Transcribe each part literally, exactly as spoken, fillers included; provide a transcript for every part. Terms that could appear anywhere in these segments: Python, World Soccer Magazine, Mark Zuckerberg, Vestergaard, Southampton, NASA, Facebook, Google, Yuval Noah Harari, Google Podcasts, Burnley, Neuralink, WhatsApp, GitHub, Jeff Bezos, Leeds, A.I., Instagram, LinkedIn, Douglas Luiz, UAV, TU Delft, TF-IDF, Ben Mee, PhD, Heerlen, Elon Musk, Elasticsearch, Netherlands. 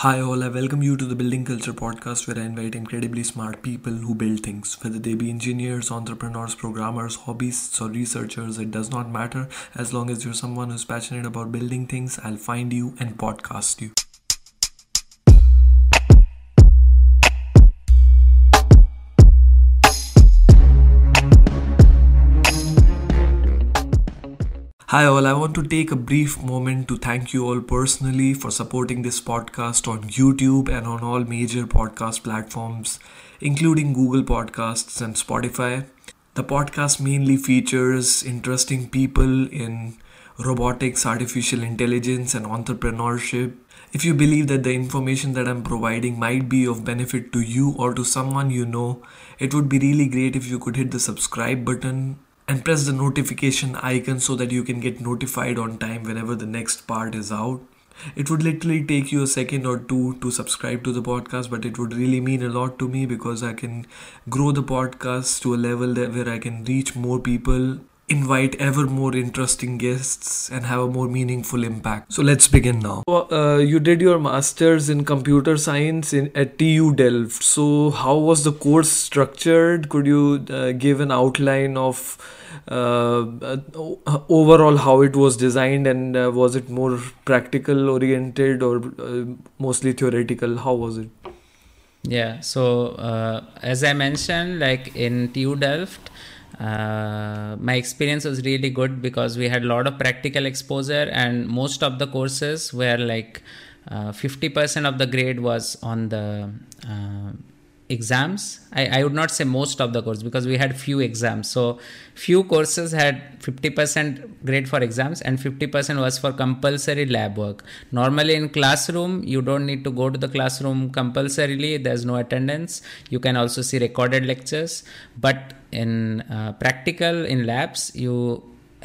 Hi all, I welcome you to the Building Culture podcast where I invite incredibly smart people who build things. Whether they be engineers, entrepreneurs, programmers, hobbyists or researchers, it does not matter. As long as you're someone who's passionate about building things, I'll find you and podcast you. Hi all, I want to take a brief moment to thank you all personally for supporting this podcast on YouTube and on all major podcast platforms, including Google Podcasts and Spotify. The podcast mainly features interesting people in robotics, artificial intelligence, and entrepreneurship. If you believe that the information that I'm providing might be of benefit to you or to someone you know, it would be really great if you could hit the subscribe button and press the notification icon so that you can get notified on time whenever the next part is out. It would literally take you a second or two to subscribe to the podcast, but it would really mean a lot to me because I can grow the podcast to a level that where I can reach more people, invite ever more interesting guests, and have a more meaningful impact. So let's begin now. So, uh, you did your master's in computer science in, at T U Delft. So how was the course structured? Could you uh, give an outline of uh, uh, overall how it was designed, and uh, was it more practical oriented or uh, mostly theoretical? How was it? Yeah, so uh, as I mentioned, like in T U Delft, Uh, my experience was really good because we had a lot of practical exposure, and most of the courses were like uh, fifty percent of the grade was on the uh, exams. I, I would not say most of the course because we had few exams. So few courses had fifty percent grade for exams and fifty percent was for compulsory lab work. Normally in classroom, you don't need to go to the classroom compulsorily. There's no attendance. You can also see recorded lectures. But in uh, practical, in labs, you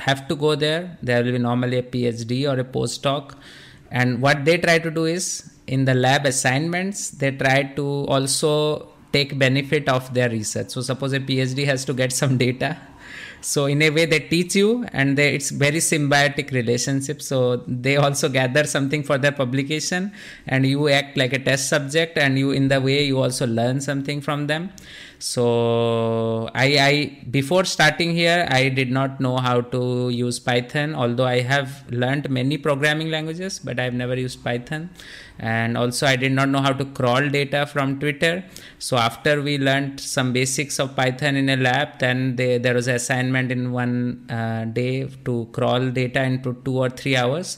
have to go there. There will be normally a PhD or a postdoc. And what they try to do is, in the lab assignments, they try to also take benefit of their research. So suppose a PhD has to get some data. So in a way they teach you, and they, it's very symbiotic relationship. So they also gather something for their publication, and you act like a test subject, and you in the way you also learn something from them. So I, I before starting here, I did not know how to use Python, although I have learned many programming languages, but I've never used Python. And also I did not know how to crawl data from Twitter. So after we learned some basics of Python in a lab, then they, there was an assignment in one uh, day to crawl data into two or three hours.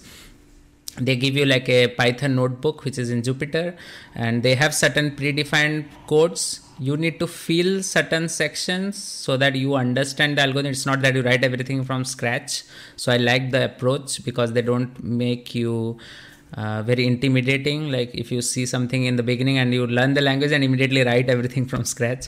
They give you like a Python notebook, which is in Jupyter, and they have certain predefined codes. You need to fill certain sections so that you understand the algorithm. It's not that you write everything from scratch. So I like the approach because they don't make you Uh, very intimidating. Like if you see something in the beginning and you learn the language and immediately write everything from scratch.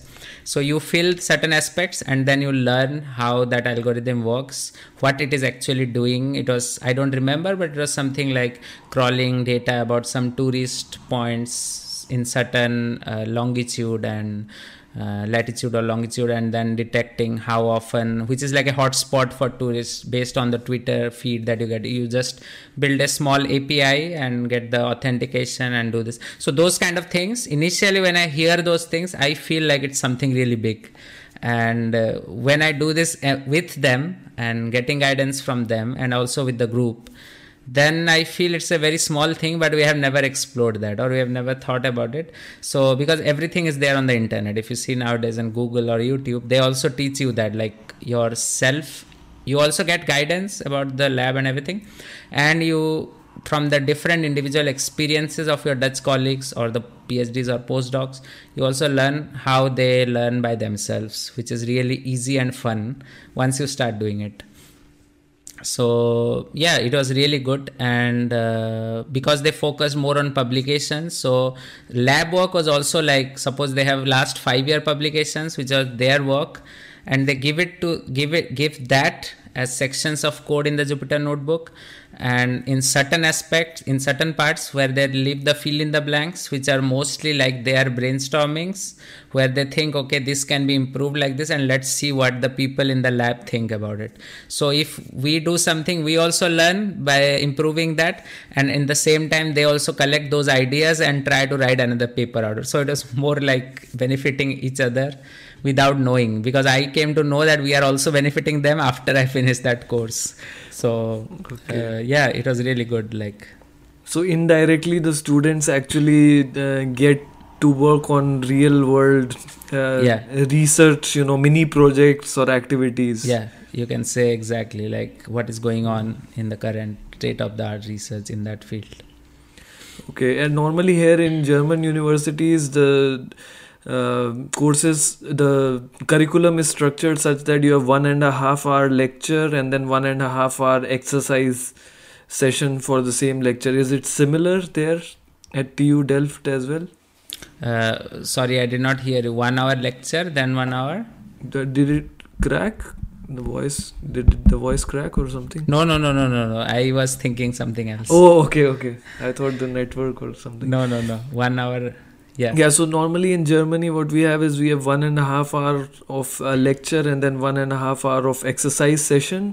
So you fill certain aspects and then you learn how that algorithm works, what it is actually doing. It was, I don't remember, but it was something like crawling data about some tourist points in certain uh, longitude and Uh, latitude or longitude, and then detecting how often, which is like a hotspot for tourists based on the Twitter feed that you get. You just build a small A P I and get the authentication and do this. So those kind of things, initially when I hear those things, I feel like it's something really big. And uh, when I do this uh, with them and getting guidance from them and also with the group, then I feel it's a very small thing, but we have never explored that or we have never thought about it. So because everything is there on the internet, if you see nowadays on Google or YouTube, they also teach you that like yourself, you also get guidance about the lab and everything. And you, from the different individual experiences of your Dutch colleagues or the PhDs or postdocs, you also learn how they learn by themselves, which is really easy and fun once you start doing it. So yeah, it was really good. And uh, because they focused more on publications, so lab work was also like, suppose they have last five year publications, which are their work, and they give it to give it give that as sections of code in the Jupyter notebook, and in certain aspects, in certain parts where they leave the fill in the blanks, which are mostly like their brainstormings, where they think, okay, this can be improved like this, and let's see what the people in the lab think about it. So if we do something, we also learn by improving that, and in the same time, they also collect those ideas and try to write another paper out. So it is more like benefiting each other without knowing, because I came to know that we are also benefiting them after I finished that course. So okay. uh, yeah, it was really good. Like, so indirectly the students actually uh, get to work on real world uh, yeah. research, you know, mini projects or activities. Yeah, you can say exactly like what is going on in the current state of the art research in that field. Okay, and normally here in German universities, the Uh, courses, the curriculum is structured such that you have one and a half hour lecture and then one and a half hour exercise session for the same lecture. Is it similar there at T U Delft as well? Uh, sorry, I did not hear. One hour lecture, then one hour. Did it crack? The voice, did the voice crack or something? No, no, no, no, no, no. I was thinking something else. Oh, okay, okay. I thought the network or something. No, no, no. One hour. Yeah. Yeah. So normally in Germany, what we have is we have one and a half hour of uh, lecture and then one and a half hour of exercise session.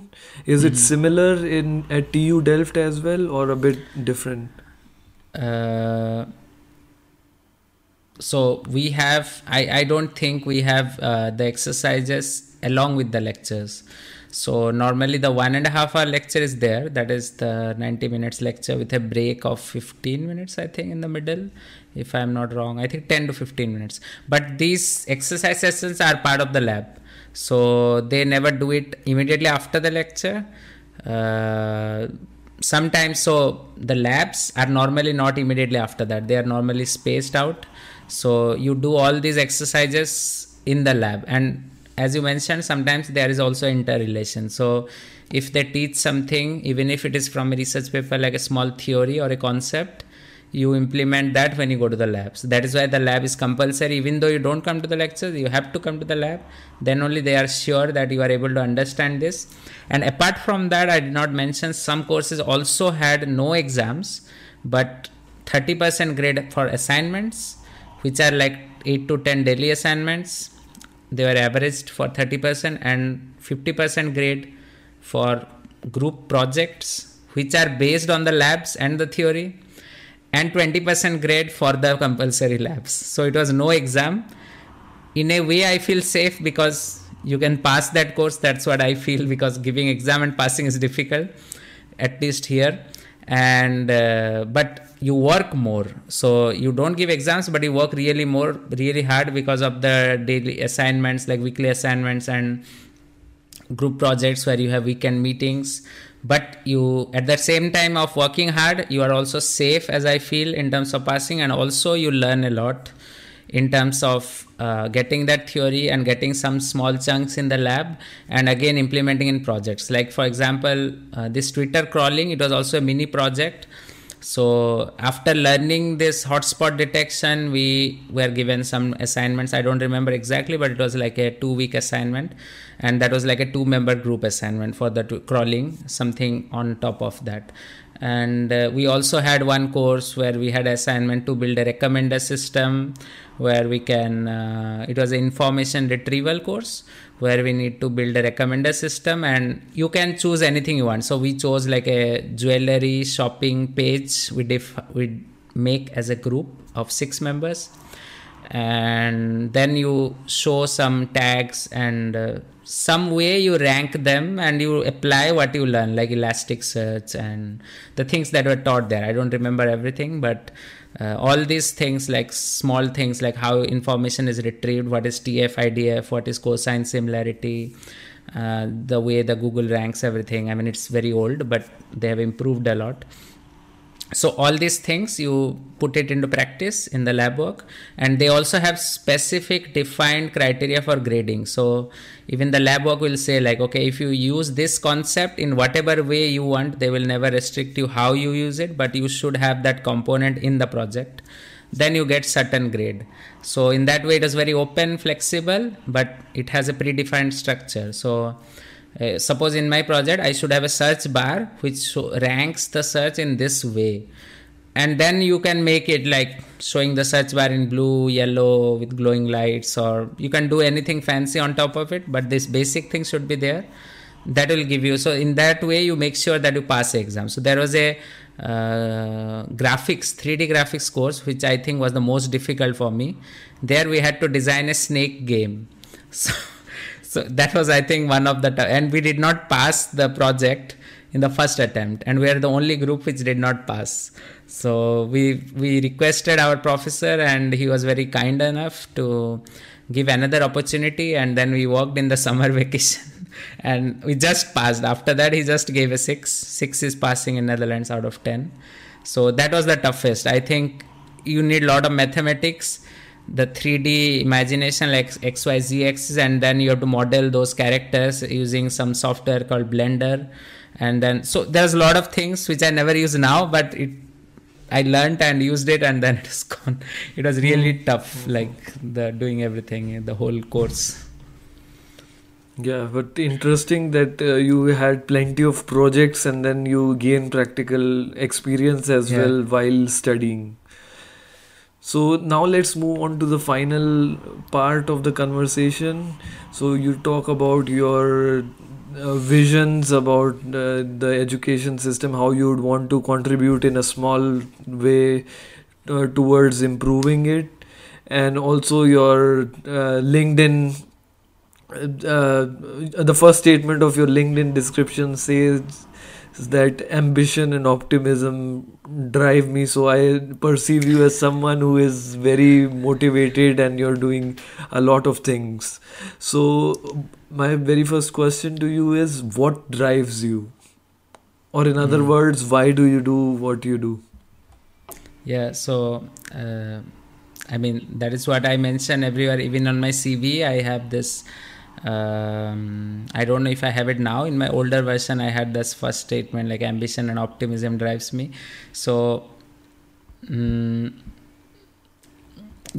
Is mm-hmm. it similar in at T U Delft as well, or a bit different? Uh, so we have. I I don't think we have uh, the exercises along with the lectures. So normally the one and a half hour lecture is there. That is the ninety minutes lecture with a break of fifteen minutes, I think, in the middle. If I'm not wrong, I think ten to fifteen minutes. But these exercise sessions are part of the lab. So they never do it immediately after the lecture. Uh, sometimes, so the labs are normally not immediately after that. They are normally spaced out. So you do all these exercises in the lab, and as you mentioned, sometimes there is also interrelation. So if they teach something, even if it is from a research paper, like a small theory or a concept, you implement that when you go to the labs. That is why the lab is compulsory. Even though you don't come to the lectures, you have to come to the lab. Then only they are sure that you are able to understand this. And apart from that, I did not mention some courses also had no exams, but thirty percent grade for assignments, which are like eight to ten daily assignments. They were averaged for thirty percent, and fifty percent grade for group projects, which are based on the labs and the theory, and twenty percent grade for the compulsory labs. So it was no exam. In a way, I feel safe because you can pass that course. That's what I feel, because giving exam and passing is difficult, at least here. And uh, but you work more, so you don't give exams, but you work really more, really hard, because of the daily assignments, like weekly assignments and group projects where you have weekend meetings. But you, at the same time of working hard, you are also safe, as I feel, in terms of passing, and also you learn a lot in terms of uh, getting that theory and getting some small chunks in the lab, and again implementing in projects. Like, for example, uh, this Twitter crawling, it was also a mini project. So after learning this hotspot detection, we were given some assignments. I don't remember exactly, but it was like a two week assignment. And that was like a two member group assignment for the tw- crawling, something on top of that. And uh, we also had one course where we had assignment to build a recommender system, where we can, uh, it was an information retrieval course, where we need to build a recommender system, and you can choose anything you want. So we chose like a jewelry shopping page we def- we make as a group of six members. And then you show some tags, and uh, some way you rank them, and you apply what you learn, like Elasticsearch and the things that were taught there. I don't remember everything, but uh, all these things, like small things, like how information is retrieved, what is T F I D F, what is cosine similarity, uh, the way the Google ranks everything. I mean, it's very old, but they have improved a lot. So all these things, you put it into practice in the lab work, and they also have specific defined criteria for grading. So even the lab work will say like, okay, if you use this concept in whatever way you want, they will never restrict you how you use it, but you should have that component in the project. Then you get certain grade. So in that way, it is very open, flexible, but it has a predefined structure. So Uh, suppose in my project, I should have a search bar which ranks the search in this way. And then you can make it like showing the search bar in blue, yellow with glowing lights, or you can do anything fancy on top of it. But this basic thing should be there. That will give you. So in that way, you make sure that you pass the exam. So there was a uh, graphics, three D graphics course, which I think was the most difficult for me. There we had to design a snake game. So, so that was, I think, one of the, t- and we did not pass the project in the first attempt, and we are the only group which did not pass. So we we requested our professor, and he was very kind enough to give another opportunity. And then we worked in the summer vacation, and we just passed. After that, he just gave a six. Six is passing in Netherlands out of ten. So that was the toughest. I think you need a lot of mathematics, the three D imagination like X, Y, Z axis, and then you have to model those characters using some software called Blender. And then, so there's a lot of things which I never use now, but it, I learned and used it, and then it's gone. It was really mm. tough, like the doing everything, the whole course. Yeah, but interesting that uh, you had plenty of projects, and then you gain practical experience as yeah. well while studying. So now let's move on to the final part of the conversation. So you talk about your uh, visions about uh, the education system, how you would want to contribute in a small way uh, towards improving it, and also your uh, LinkedIn. Uh, the first statement of your LinkedIn description says that ambition and optimism drive me, so I perceive you as someone who is very motivated and you're doing a lot of things. So my very first question to you is, what drives you? Or in other mm. words, why do you do what you do? Yeah, so uh, I mean, that is what I mention everywhere. Even on my C V, I have this Um, I don't know if I have it now. In my older version, I had this first statement like ambition and optimism drives me. So, um,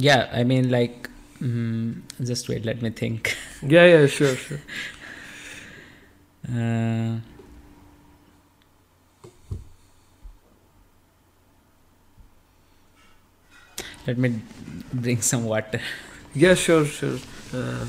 yeah, I mean, like, um, just wait, let me think. Yeah, yeah, sure, sure. uh, let me bring some water. Yeah, sure, sure. Uh,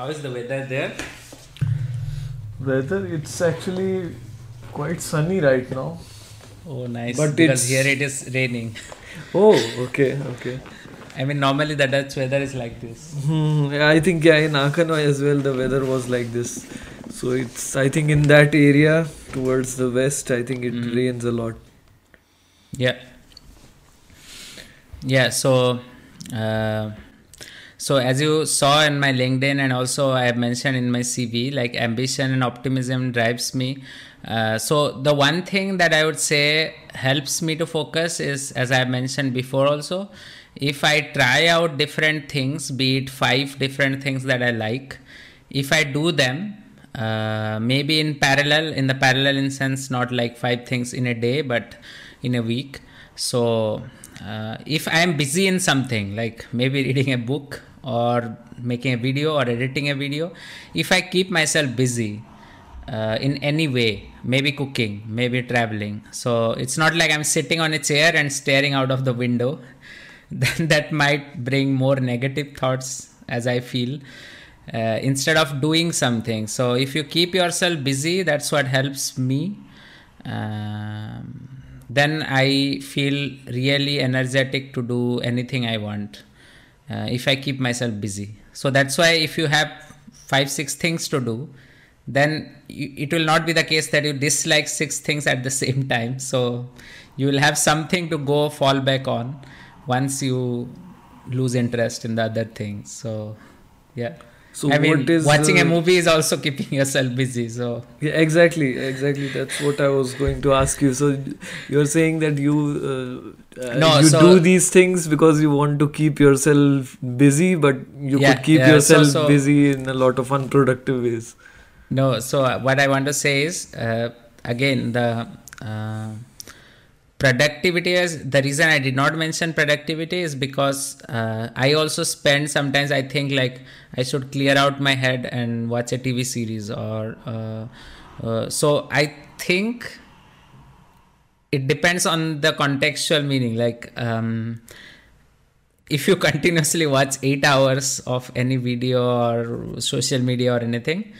How is the weather there? Weather, it's actually quite sunny right now. Oh, nice. But because here it is raining. Oh, okay, okay. I mean, normally the Dutch weather is like this. Hmm, I think yeah, in Akhanoi as well, the weather was like this. So it's, I think in that area towards the west, I think it mm. rains a lot. Yeah. Yeah, so... Uh, So as you saw in my LinkedIn, and also I have mentioned in my C V, like ambition and optimism drives me. Uh, so the one thing that I would say helps me to focus is, as I have mentioned before also, if I try out different things, be it five different things that I like, if I do them, uh, maybe in parallel, in the parallel in sense, not like five things in a day, but in a week. So uh, if I am busy in something, like maybe reading a book, or making a video, or editing a video, if I keep myself busy uh, in any way, maybe cooking, maybe traveling, so it's not like I'm sitting on a chair and staring out of the window, then that might bring more negative thoughts, as I feel, uh, instead of doing something. So if you keep yourself busy, that's what helps me. Um, then I feel really energetic to do anything I want. Uh, if I keep myself busy. So that's why if you have five, six things to do, then you, it will not be the case that you dislike six things at the same time. So you will have something to go fall back on once you lose interest in the other things. So, yeah. So I mean, what is watching the... a movie is also keeping yourself busy. So yeah, exactly, exactly. That's what I was going to ask you. So you're saying that you uh, no, you so, do these things because you want to keep yourself busy, but you yeah, could keep yeah, yourself so, so, busy in a lot of unproductive ways. No, so what I want to say is uh, again the uh, productivity is the reason I did not mention productivity is because uh, I also spend sometimes I think like. I should clear out my head and watch a T V series or uh, uh, so I think it depends on the contextual meaning. Like um, if you continuously watch eight hours of any video or social media or anything,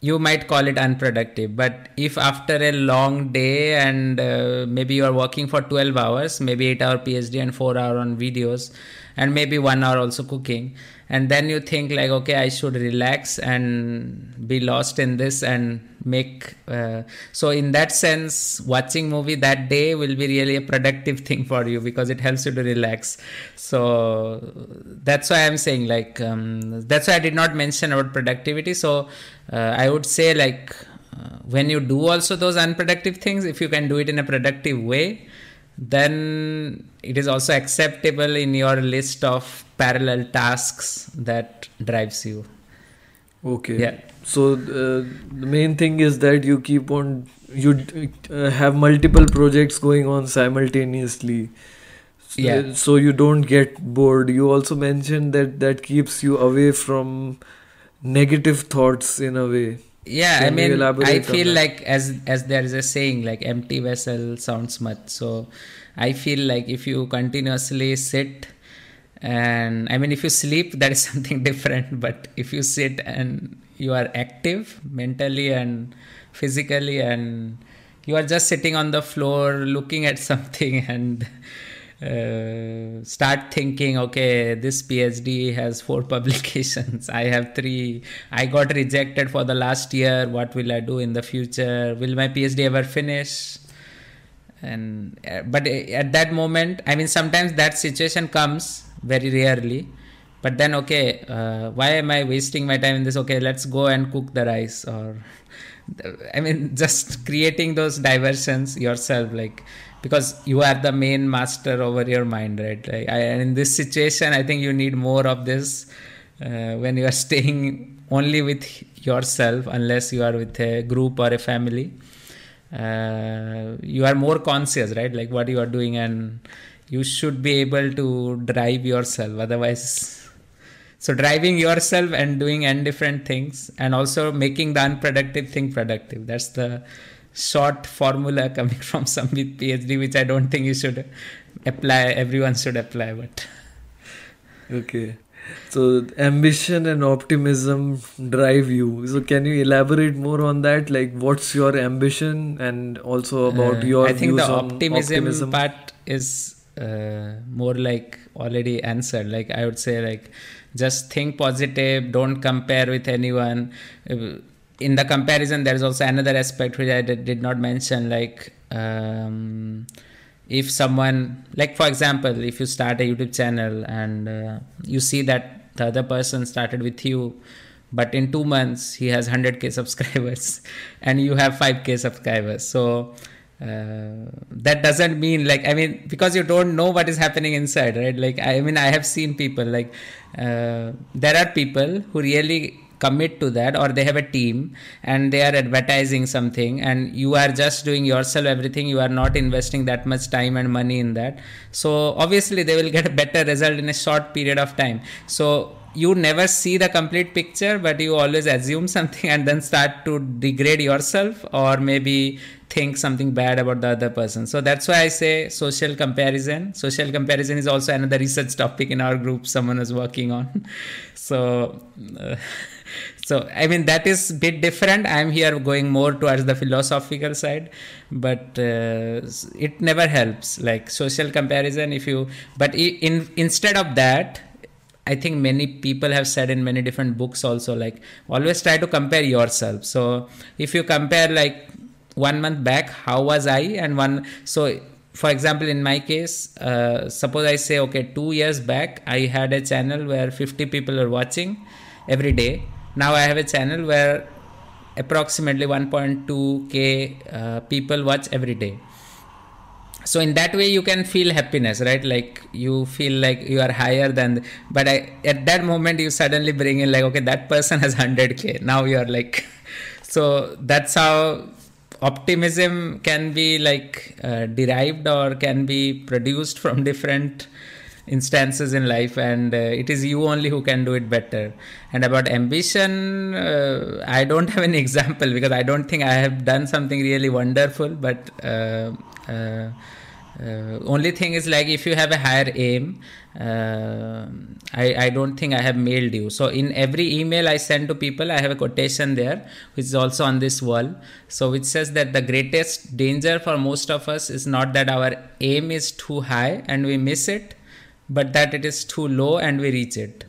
you might call it unproductive. But if after a long day and uh, maybe you are working for twelve hours, maybe eight hour P H D and four hour on videos and maybe one hour also cooking, and then you think like, okay, I should relax and be lost in this and make. Uh, so in that sense, watching movie that day will be really a productive thing for you because it helps you to relax. So that's why I'm saying like, um, that's why I did not mention about productivity. So uh, I would say like uh, when you do also those unproductive things, if you can do it in a productive way, then it is also acceptable in your list of parallel tasks that drives you. Okay. Yeah. So uh, the main thing is that you keep on, you uh, have multiple projects going on simultaneously. So, yeah. So you don't get bored. You also mentioned that that keeps you away from negative thoughts in a way. Yeah, Can I mean, I feel like as as there is a saying, like empty vessel sounds much. So I feel like if you continuously sit and I mean, if you sleep, that is something different. But if you sit and you are active mentally and physically and you are just sitting on the floor looking at something and Uh, start thinking, okay, this PhD has four publications, I have three, I got rejected for the last year, what will I do in the future, will my PhD ever finish? And uh, but at that moment, I mean, sometimes that situation comes very rarely, but then okay, uh, why am I wasting my time in this? Okay, let's go and cook the rice, or I mean, just creating those diversions yourself, like, because you are the main master over your mind, right? Like, I, in this situation, I think you need more of this uh, when you are staying only with yourself, unless you are with a group or a family. Uh, you are more conscious, right? Like what you are doing, and you should be able to drive yourself. Otherwise, so driving yourself and doing and different things, and also making the unproductive thing productive. That's the short formula coming from some with PhD, which I don't think you should apply, everyone should apply, but okay. So ambition and optimism drive you. So can you elaborate more on that? Like what's your ambition, and also about uh, your I think views the optimism, optimism part is uh, more like already answered. Like I would say like just think positive, don't compare with anyone. In the comparison, there is also another aspect which I did, did not mention, like um, if someone, like for example, if you start a YouTube channel and uh, you see that the other person started with you, but in two months he has one hundred K subscribers and you have five K subscribers. So uh, that doesn't mean like, I mean, because you don't know what is happening inside, right? Like, I mean, I have seen people like uh, there are people who really commit to that, or they have a team and they are advertising something, and you are just doing yourself everything, you are not investing that much time and money in that, so obviously they will get a better result in a short period of time. So you never see the complete picture, but you always assume something and then start to degrade yourself or maybe think something bad about the other person. So that's why I say social comparison. Social comparison is also another research topic in our group someone is working on. So uh, so I mean, that is a bit different. I'm here going more towards the philosophical side, but uh, it never helps, like social comparison. If you, but in instead of that, I think many people have said in many different books also, like always try to compare yourself. So if you compare like one month back, how was I? And one, so for example, in my case, uh, suppose I say, okay, two years back, I had a channel where fifty people are watching every day. Now I have a channel where approximately one point two K uh, people watch every day. So in that way, you can feel happiness, right? Like you feel like you are higher than, the, but I, at that moment, you suddenly bring in like, okay, that person has one hundred K. Now you are like, so that's how optimism can be like uh, derived or can be produced from different instances in life, and uh, it is you only who can do it better. And about ambition, uh, I don't have an example because I don't think I have done something really wonderful, but uh, uh, uh, only thing is like if you have a higher aim, uh, I, I don't think I have mailed you. So in every email I send to people, I have a quotation there, which is also on this wall. So which says that the greatest danger for most of us is not that our aim is too high and we miss it, but that it is too low and we reach it.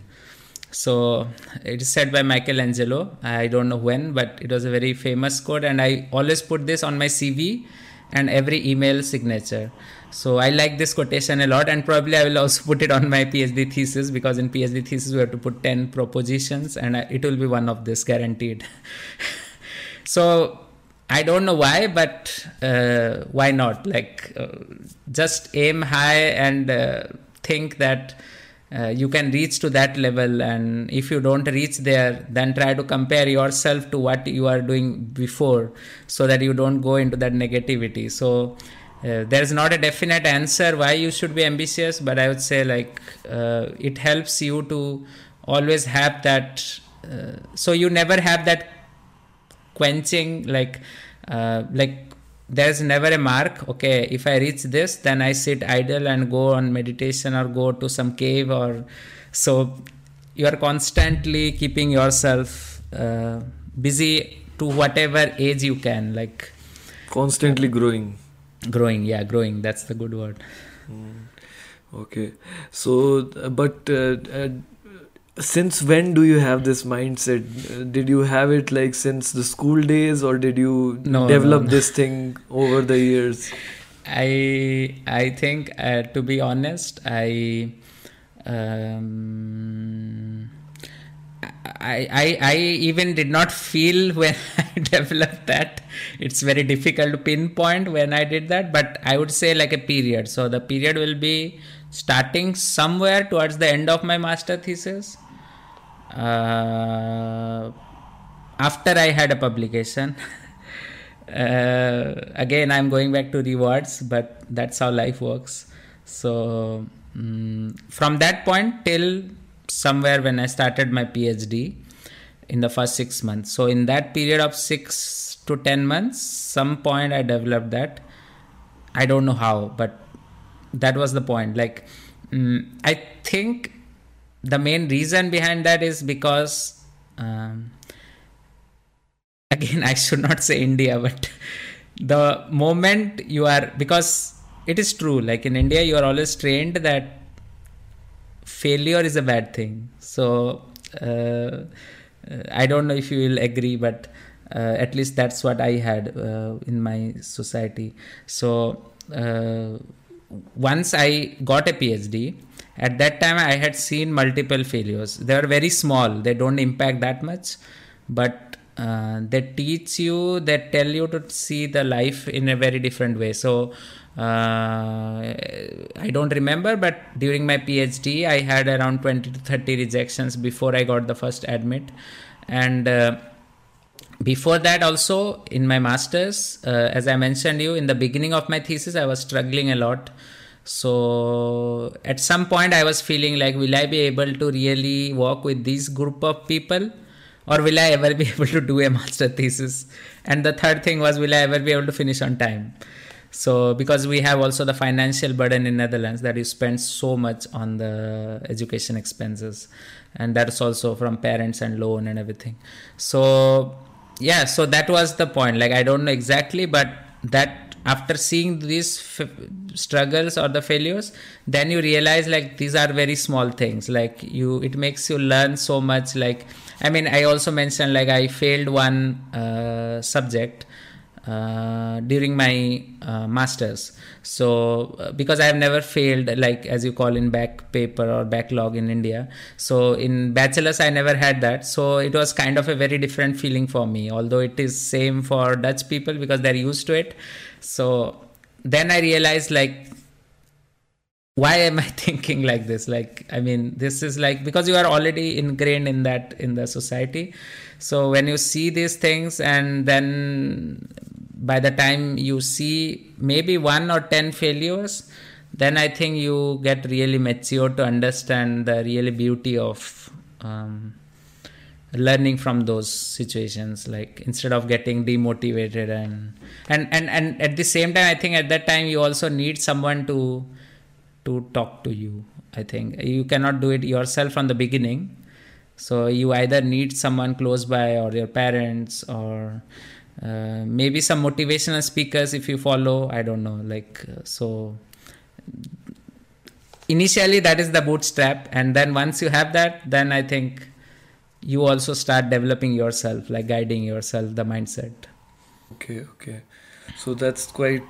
So it is said by Michelangelo. I don't know when, but it was a very famous quote, and I always put this on my C V and every email signature. So I like this quotation a lot, and probably I will also put it on my PhD thesis, because in PhD thesis we have to put ten propositions, and it will be one of this guaranteed. So I don't know why, but uh, why not? Like uh, just aim high and uh, think that uh, you can reach to that level, and if you don't reach there, then try to compare yourself to what you are doing before, so that you don't go into that negativity. So uh, there is not a definite answer why you should be ambitious, but I would say like uh, it helps you to always have that, uh, so you never have that quenching, like uh, like there's never a mark. Okay, if I reach this, then I sit idle and go on meditation or go to some cave, or so you are constantly keeping yourself uh, busy to whatever age you can, like constantly uh, growing growing yeah growing that's the good word. Mm. Okay, so but uh, uh, since when do you have this mindset? Did you have it like since the school days, or did you no, develop no, no. this thing over the years? I I think uh, to be honest, I, um, I I I even did not feel when I developed that. It's very difficult to pinpoint when I did that, but I would say like a period. So the period will be starting somewhere towards the end of my master thesis. Uh, after I had a publication, uh, again I'm going back to rewards, but that's how life works. So um, from that point till somewhere when I started my PhD in the first six months. So in that period of six to ten months, some point I developed that. I don't know how, but that was the point. Like um, I think the main reason behind that is because um, again I should not say India, but the moment you are, because it is true, like in India you are always trained that failure is a bad thing. So uh, I don't know if you will agree, but uh, at least that's what I had uh, in my society. So uh, once I got a PhD, at that time I had seen multiple failures. They are very small, they don't impact that much, but uh, they teach you, they tell you to see the life in a very different way. So uh, I don't remember, but during my PhD I had around twenty to thirty rejections before I got the first admit, and uh, before that also in my masters, uh, as I mentioned you in the beginning of my thesis, I was struggling a lot. So at some point I was feeling like, will I be able to really work with this group of people, or will I ever be able to do a master thesis? And the third thing was, will I ever be able to finish on time? So because we have also the financial burden in Netherlands that you spend so much on the education expenses, and that's also from parents and loan and everything. So yeah, so that was the point. Like I don't know exactly, but that after seeing these f- struggles or the failures, then you realize like these are very small things. Like you, it makes you learn so much. Like I mean, I also mentioned like I failed one uh, subject uh, during my uh, master's. So uh, because I have never failed, like as you call in back paper or backlog in India. So in bachelor's, I never had that. So it was kind of a very different feeling for me, although it is same for Dutch people because they're used to it. So then I realized, like, why am I thinking like this? Like, I mean, this is like, because you are already ingrained in that, in the society. So when you see these things, and then by the time you see maybe one or ten failures, then I think you get really mature to understand the really beauty of um, learning from those situations, like instead of getting demotivated. And, and, and, and at the same time, I think at that time, you also need someone to to talk to you. I think you cannot do it yourself from the beginning. So you either need someone close by, or your parents, or uh, maybe some motivational speakers if you follow, I don't know. Like, so initially that is the bootstrap. And then once you have that, then I think you also start developing yourself, like guiding yourself, the mindset. Okay. Okay. So that's quite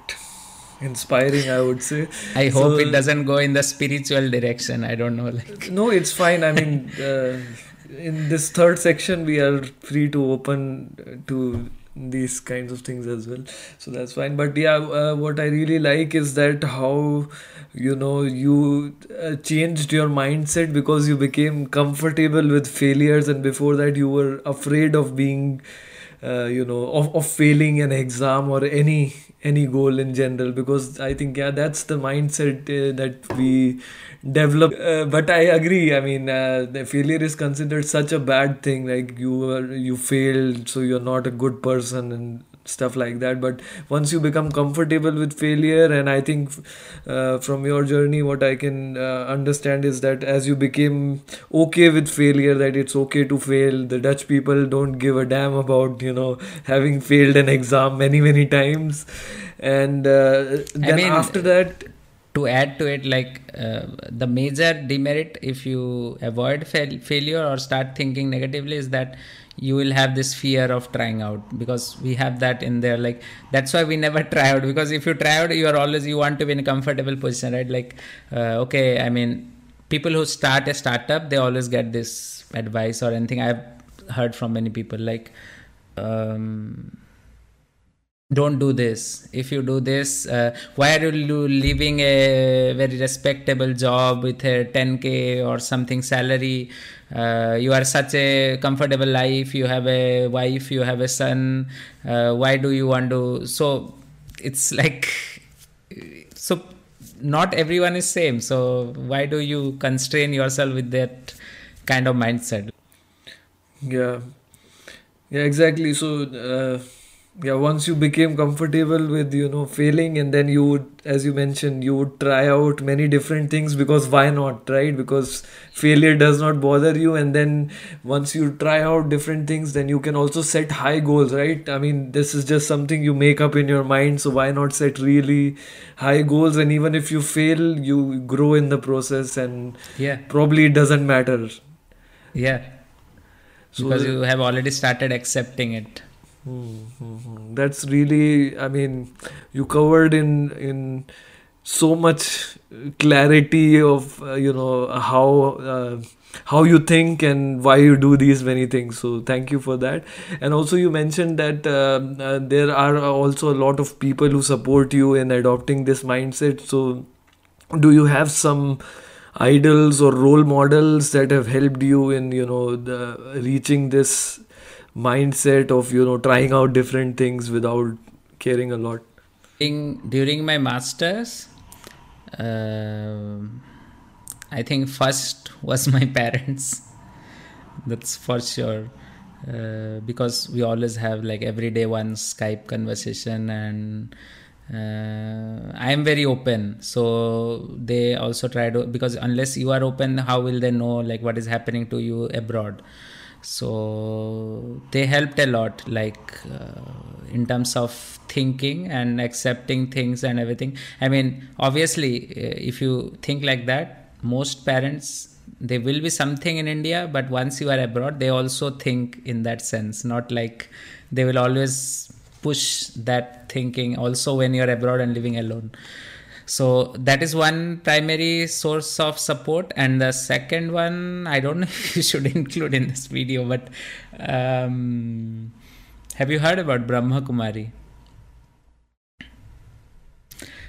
inspiring, I would say. I hope so, it doesn't go in the spiritual direction. I don't know. Like, no, it's fine. I mean, uh, in this third section, we are free to open to these kinds of things as well. So that's fine. But yeah, uh, what I really like is that how, you know, you uh, changed your mindset because you became comfortable with failures. And before that, you were afraid of being, uh, you know, of, of failing an exam or any any goal in general, because I think, yeah, that's the mindset uh, that we develop. Uh, but I agree. I mean, uh, the failure is considered such a bad thing. Like, you are, you failed, so you're not a good person and stuff like that. But once you become comfortable with failure, and I think uh, from your journey, what I can uh, understand is that as you became okay with failure, that it's okay to fail. The Dutch people don't give a damn about, you know, having failed an exam many, many times. And uh, then I mean, after that, to add to it, like uh, the major demerit if you avoid fail- failure or start thinking negatively is that you will have this fear of trying out, because we have that in there. Like, that's why we never try out, because if you try out, you are always, you want to be in a comfortable position, right? Like, uh, okay, I mean, people who start a startup, they always get this advice or anything. I've heard from many people, like, um, don't do this. If you do this, uh, why are you leaving a very respectable job with a ten K or something salary? Uh, you are such a comfortable life. You have a wife, you have a son. Uh, why do you want to? So it's like, so not everyone is same. So why do you constrain yourself with that kind of mindset? Yeah, yeah, exactly. So, uh, yeah, once you became comfortable with, you know, failing, and then you would, as you mentioned, you would try out many different things, because why not, right? Because failure does not bother you. And then once you try out different things, then you can also set high goals, right? I mean, this is just something you make up in your mind. So why not set really high goals? And even if you fail, you grow in the process, and yeah, probably it doesn't matter. Yeah, so because you have already started accepting it. Mm-hmm. That's really, I mean, you covered in in so much clarity of uh, you know how uh, how you think and why you do these many things. So thank you for that. And also you mentioned that uh, uh, there are also a lot of people who support you in adopting this mindset. So do you have some idols or role models that have helped you in, you know, the, reaching this mindset of, you know, trying out different things without caring a lot? During my master's, uh, I think first was my parents. That's for sure. Uh, because we always have like everyday one Skype conversation, and uh, I am very open. So they also try to, because unless you are open, how will they know like what is happening to you abroad? So they helped a lot, like uh, in terms of thinking and accepting things and everything. I mean, obviously, if you think like that, most parents, they will be something in India, but once you are abroad, they also think in that sense. Not like they will always push that thinking also when you're abroad and living alone. So that is one primary source of support. And the second one, I don't know if you should include in this video, but um, have you heard about Brahma Kumari?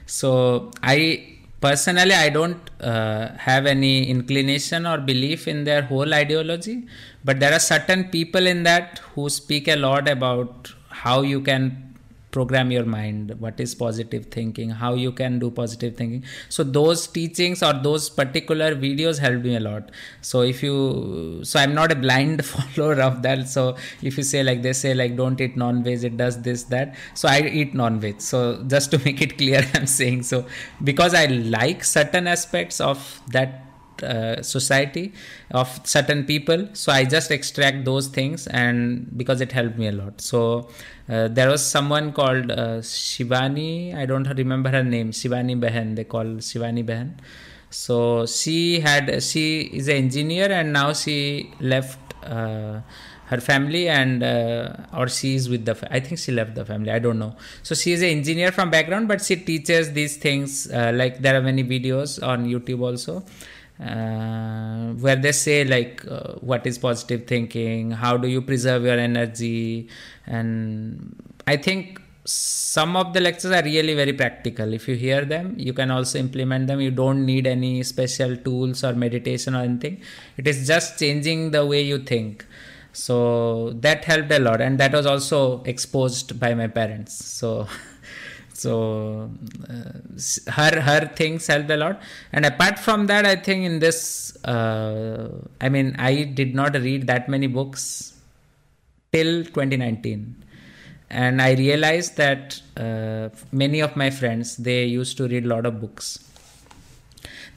So I personally, I don't uh, have any inclination or belief in their whole ideology, but there are certain people in that who speak a lot about how you can program your mind, what is positive thinking, how you can do positive thinking. So those teachings or those particular videos helped me a lot. So if you, so I'm not a blind follower of that. So if you say like, they say like, don't eat non-veg, it does this, that. So I eat non-veg. So just to make it clear, I'm saying so because I like certain aspects of that Uh, society, of certain people, so I just extract those things, and because it helped me a lot. So uh, there was someone called uh, Shivani, I don't remember her name, Shivani Behen, they call Shivani Behen. So she had, she is an engineer, and now she left uh, her family, and uh, or she is with the, I think she left the family, I don't know. So she is an engineer from background, but she teaches these things, uh, like there are many videos on YouTube also, Uh, where they say like uh, what is positive thinking, how do you preserve your energy. And I think some of the lectures are really very practical. If you hear them, you can also implement them. You don't need any special tools or meditation or anything. It is just changing the way you think. So that helped a lot, and that was also exposed by my parents. So So uh, her her things helped a lot. And apart from that, I think in this, uh, I mean, I did not read that many books till twenty nineteen. And I realized that uh, many of my friends, they used to read a lot of books.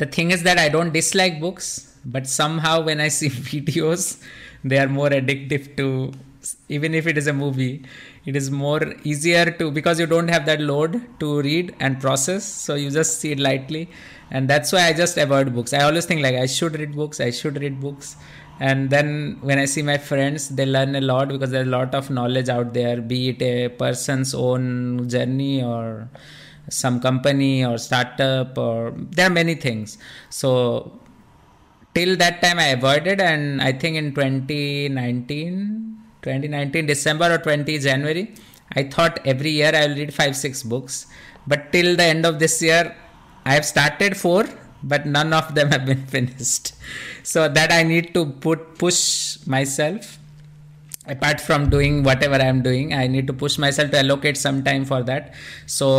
The thing is that I don't dislike books, but somehow when I see videos, they are more addictive to, even if it is a movie, it is more easier to, because you don't have that load to read and process. So you just see it lightly. And that's why I just avoid books. I always think like I should read books. I should read books. And then when I see my friends, they learn a lot because there's a lot of knowledge out there, be it a person's own journey or some company or startup, or there are many things. So till that time I avoided. And I think in twenty nineteen, twenty nineteen December or twentieth January, I thought every year I will read five, six books, but till the end of this year, I have started four, but none of them have been finished. So that I need to put, push myself, apart from doing whatever I am doing, I need to push myself to allocate some time for that. So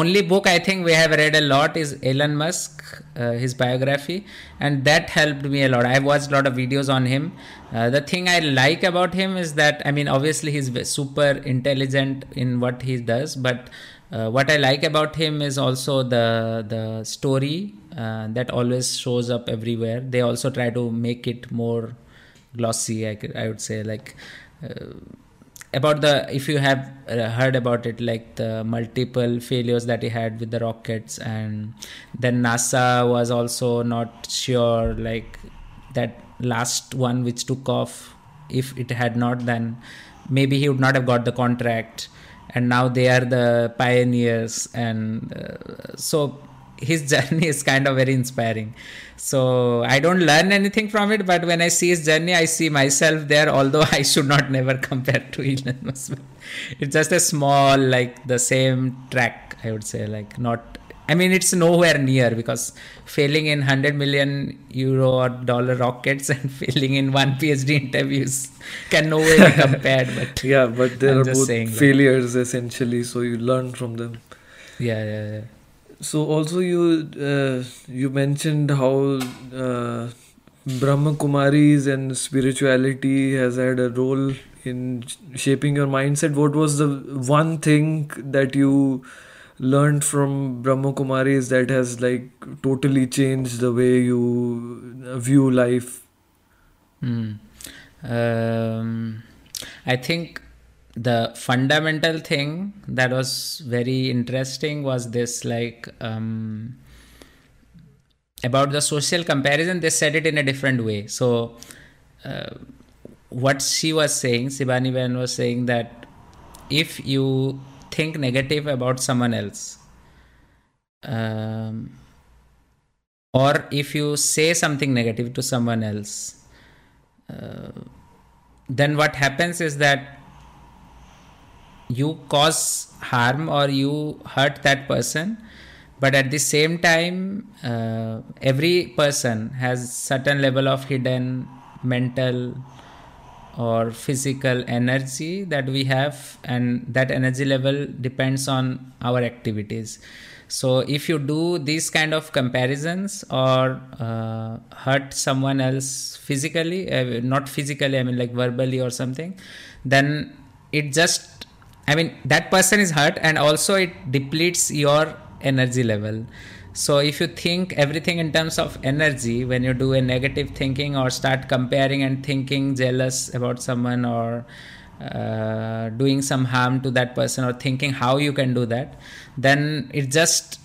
only book I think we have read a lot is Elon Musk, uh, his biography, and that helped me a lot. I watched a lot of videos on him. Uh, the thing I like about him is that, I mean, obviously he's super intelligent in what he does, but uh, what I like about him is also the, the story uh, that always shows up everywhere. They also try to make it more glossy, I, I would say, like... Uh, about the, if you have heard about it, like the multiple failures that he had with the rockets, and then NASA was also not sure, like that last one which took off, if it had not, then maybe he would not have got the contract, and now they are the pioneers. And uh, so his journey is kind of very inspiring. So I don't learn anything from it, but when I see his journey, I see myself there, although I should not never compare to Elon Musk. It's just a small, like the same track, I would say, like not, I mean, it's nowhere near, because failing in one hundred million euro or dollar rockets and failing in one PhD interviews can nowhere be compared. But yeah, but they are both failures that. Essentially, so you learn from them. Yeah, yeah, yeah. So also you uh, you mentioned how uh, Brahma Kumaris and spirituality has had a role in shaping your mindset. What was the one thing that you learned from Brahma Kumaris that has like totally changed the way you view life? Mm. Um, I think the fundamental thing that was very interesting was this, like um, about the social comparison, they said it in a different way. So uh, what she was saying, Shivani Behen was saying that if you think negative about someone else, um, or if you say something negative to someone else, uh, then what happens is that you cause harm or you hurt that person. But at the same time, uh, every person has certain level of hidden mental or physical energy that we have, and that energy level depends on our activities. So if you do these kind of comparisons or uh, hurt someone else physically, uh, not physically, I mean like verbally or something, then it just, I mean, that person is hurt, and also it depletes your energy level. So if you think everything in terms of energy, when you do a negative thinking or start comparing and thinking jealous about someone or uh, doing some harm to that person or thinking how you can do that, then it just,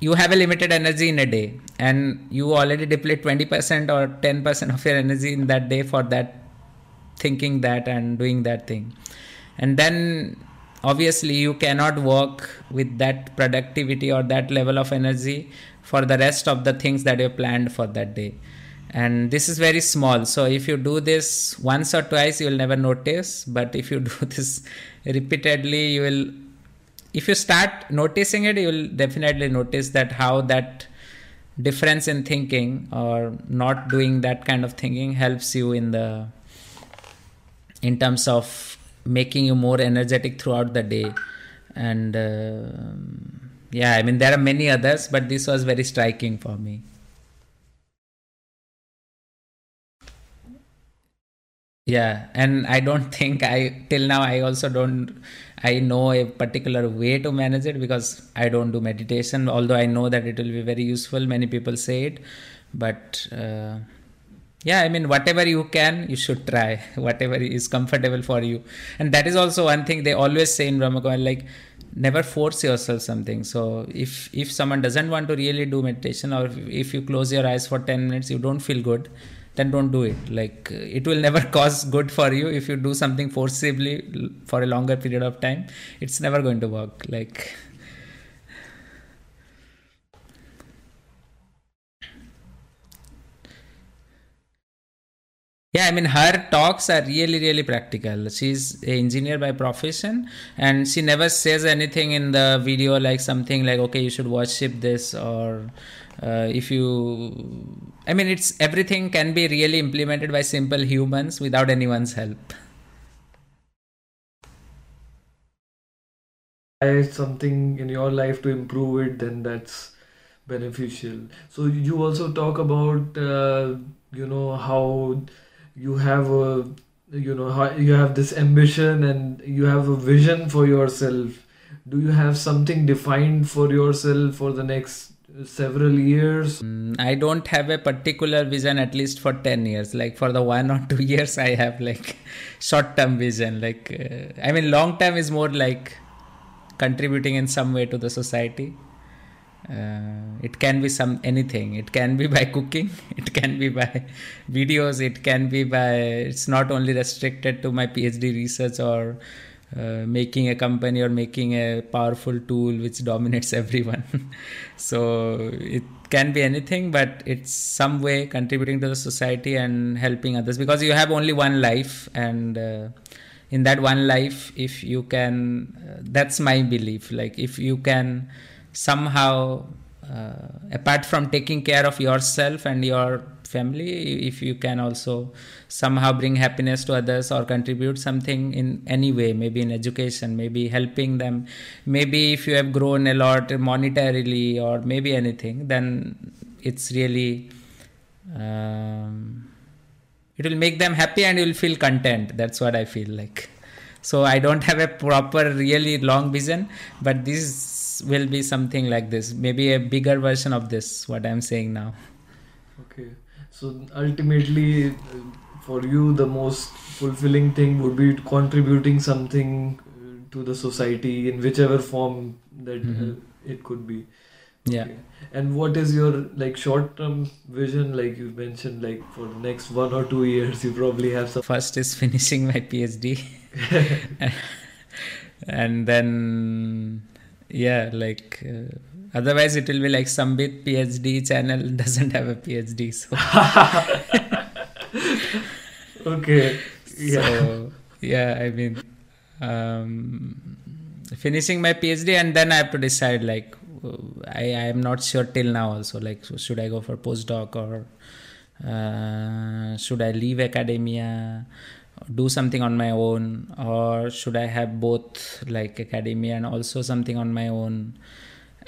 you have a limited energy in a day, and you already deplete twenty percent or ten percent of your energy in that day for that thinking that and doing that thing. And then obviously, you cannot work with that productivity or that level of energy for the rest of the things that you planned for that day. And this is very small. So if you do this once or twice, you will never notice. But if you do this repeatedly, you will, if you start noticing it, you will definitely notice that how that difference in thinking or not doing that kind of thinking helps you in the, in terms of making you more energetic throughout the day. And uh, yeah, I mean, there are many others, but this was very striking for me. Yeah, and I don't think I, till now, I also don't, I know a particular way to manage it, because I don't do meditation, although I know that it will be very useful. Many people say it, but uh, yeah, I mean, whatever you can, you should try, whatever is comfortable for you. And that is also one thing they always say in Brahma Kumari, like, never force yourself something. So if, if someone doesn't want to really do meditation, or if, if you close your eyes for ten minutes, you don't feel good, then don't do it. Like, it will never cause good for you. If you do something forcibly for a longer period of time, it's never going to work. Like, yeah, I mean, her talks are really, really practical. She's an engineer by profession, and she never says anything in the video like something like, okay, you should worship this, or uh, if you, I mean, it's, everything can be really implemented by simple humans without anyone's help. Try something in your life to improve it, then that's beneficial. So you also talk about, uh, you know, how you have a, you know, how you have this ambition and you have a vision for yourself. Do you have something defined for yourself for the next several years? Mm, I don't have a particular vision, at least for ten years. Like, for the one or two years, I have like short-term vision. Like, uh, I mean, long-term is more like contributing in some way to the society. Uh, it can be some anything. It can be by cooking, it can be by videos, it can be by, it's not only restricted to my PhD research or uh, making a company or making a powerful tool which dominates everyone. So it can be anything, but it's some way contributing to the society and helping others, because you have only one life, and uh, in that one life, if you can, uh, that's my belief, like if you can somehow, uh, apart from taking care of yourself and your family, if you can also somehow bring happiness to others or contribute something in any way, maybe in education, maybe helping them, maybe if you have grown a lot monetarily, or maybe anything, then it's really, um, it will make them happy and you'll feel content. That's what I feel like. So I don't have a proper, really long vision, but this will be something like this. Maybe a bigger version of this, what I'm saying now. Okay. So ultimately, for you, the most fulfilling thing would be contributing something to the society in whichever form that mm-hmm. it could be. Okay. Yeah. And what is your like short-term vision? Like you mentioned, like for the next one or two years, you probably have some. First is finishing my PhD. And then, yeah, like, uh, otherwise it will be like Sambit PhD channel doesn't have a PhD. So. Okay. Yeah. So, yeah, I mean, um, finishing my PhD, and then I have to decide, like, I, I am not sure till now also, like, so should I go for postdoc, or uh, should I leave academia, do something on my own, or should I have both, like, academia and also something on my own?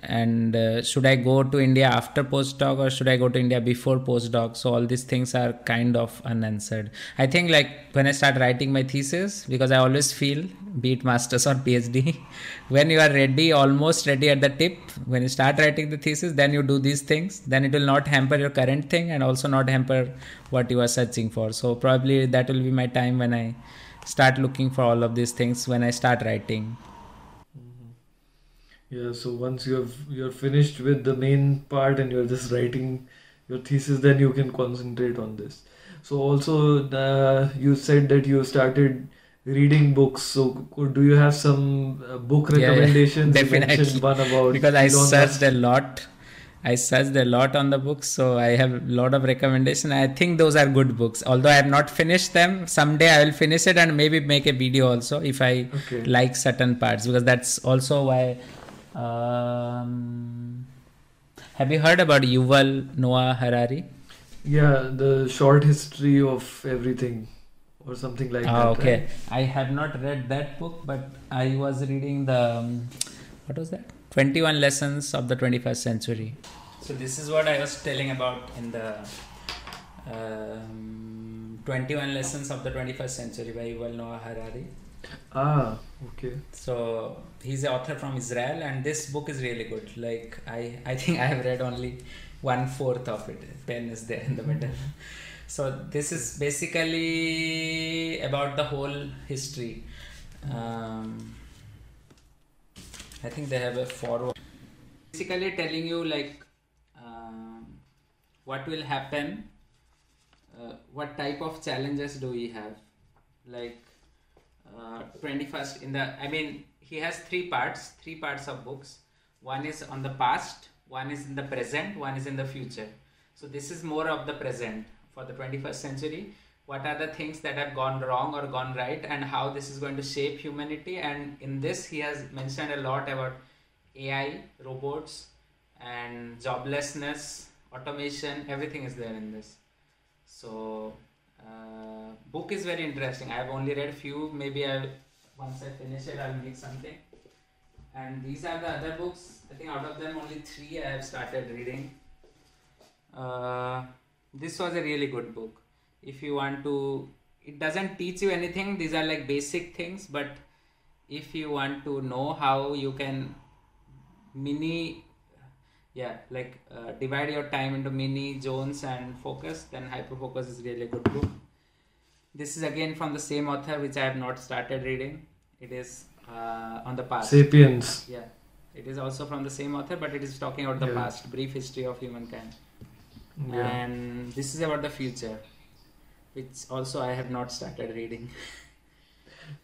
And uh, should I go to India after postdoc, or should I go to India before postdoc? So all these things are kind of unanswered. I think, like, when I start writing my thesis, because I always feel, be it master's or PhD, when you are ready, almost ready at the tip, when you start writing the thesis, then you do these things, then it will not hamper your current thing and also not hamper what you are searching for. So probably that will be my time when I start looking for all of these things when I start writing. Yeah, so once you have, you're finished with the main part and you're just writing your thesis, then you can concentrate on this. So also, uh, you said that you started reading books. So do you have some uh, book recommendations? Yeah, yeah. Definitely. You mentioned one about because I Elon searched Musk. a lot. I searched a lot on the books, so I have a lot of recommendations. I think those are good books. Although I have not finished them, someday I will finish it and maybe make a video also if I okay. like certain parts, because that's also why... Um, have you heard about Yuval Noah Harari? Yeah, the short history of everything or something like ah, that. Okay. Right? I have not read that book, but I was reading the, um, what was that? twenty-one Lessons of the twenty-first Century. So this is what I was telling about in the um, twenty-one Lessons of the twenty-first Century by Yuval Noah Harari. Ah, okay. So he's an author from Israel, and this book is really good. Like, I, I think I have read only one fourth of it. Pen is there in the middle. So this is basically about the whole history. Um, I think they have a foreword. Basically telling you, like, um, what will happen, uh, what type of challenges do we have, like. Uh, twenty-first in the I mean he has three parts three parts of books. One is on the past, one is in the present, one is in the future. So this is more of the present for the twenty-first century. What are the things that have gone wrong or gone right, and how this is going to shape humanity? And in this he has mentioned a lot about A I, robots, and joblessness, automation. Everything is there in this. So Uh, book is very interesting. I have only read few. Maybe I once I finish it, I'll make something. And these are the other books. I think out of them only three I have started reading. Uh, this was a really good book. If you want to, it doesn't teach you anything. These are like basic things. But if you want to know how you can mini, yeah, like uh, divide your time into mini zones and focus, then Hyperfocus is really a good book. This is again from the same author, which I have not started reading. It is uh, on the past. Sapiens. Yeah, it is also from the same author, but it is talking about the yeah. past, brief history of humankind. Yeah. And this is about the future, which also I have not started reading.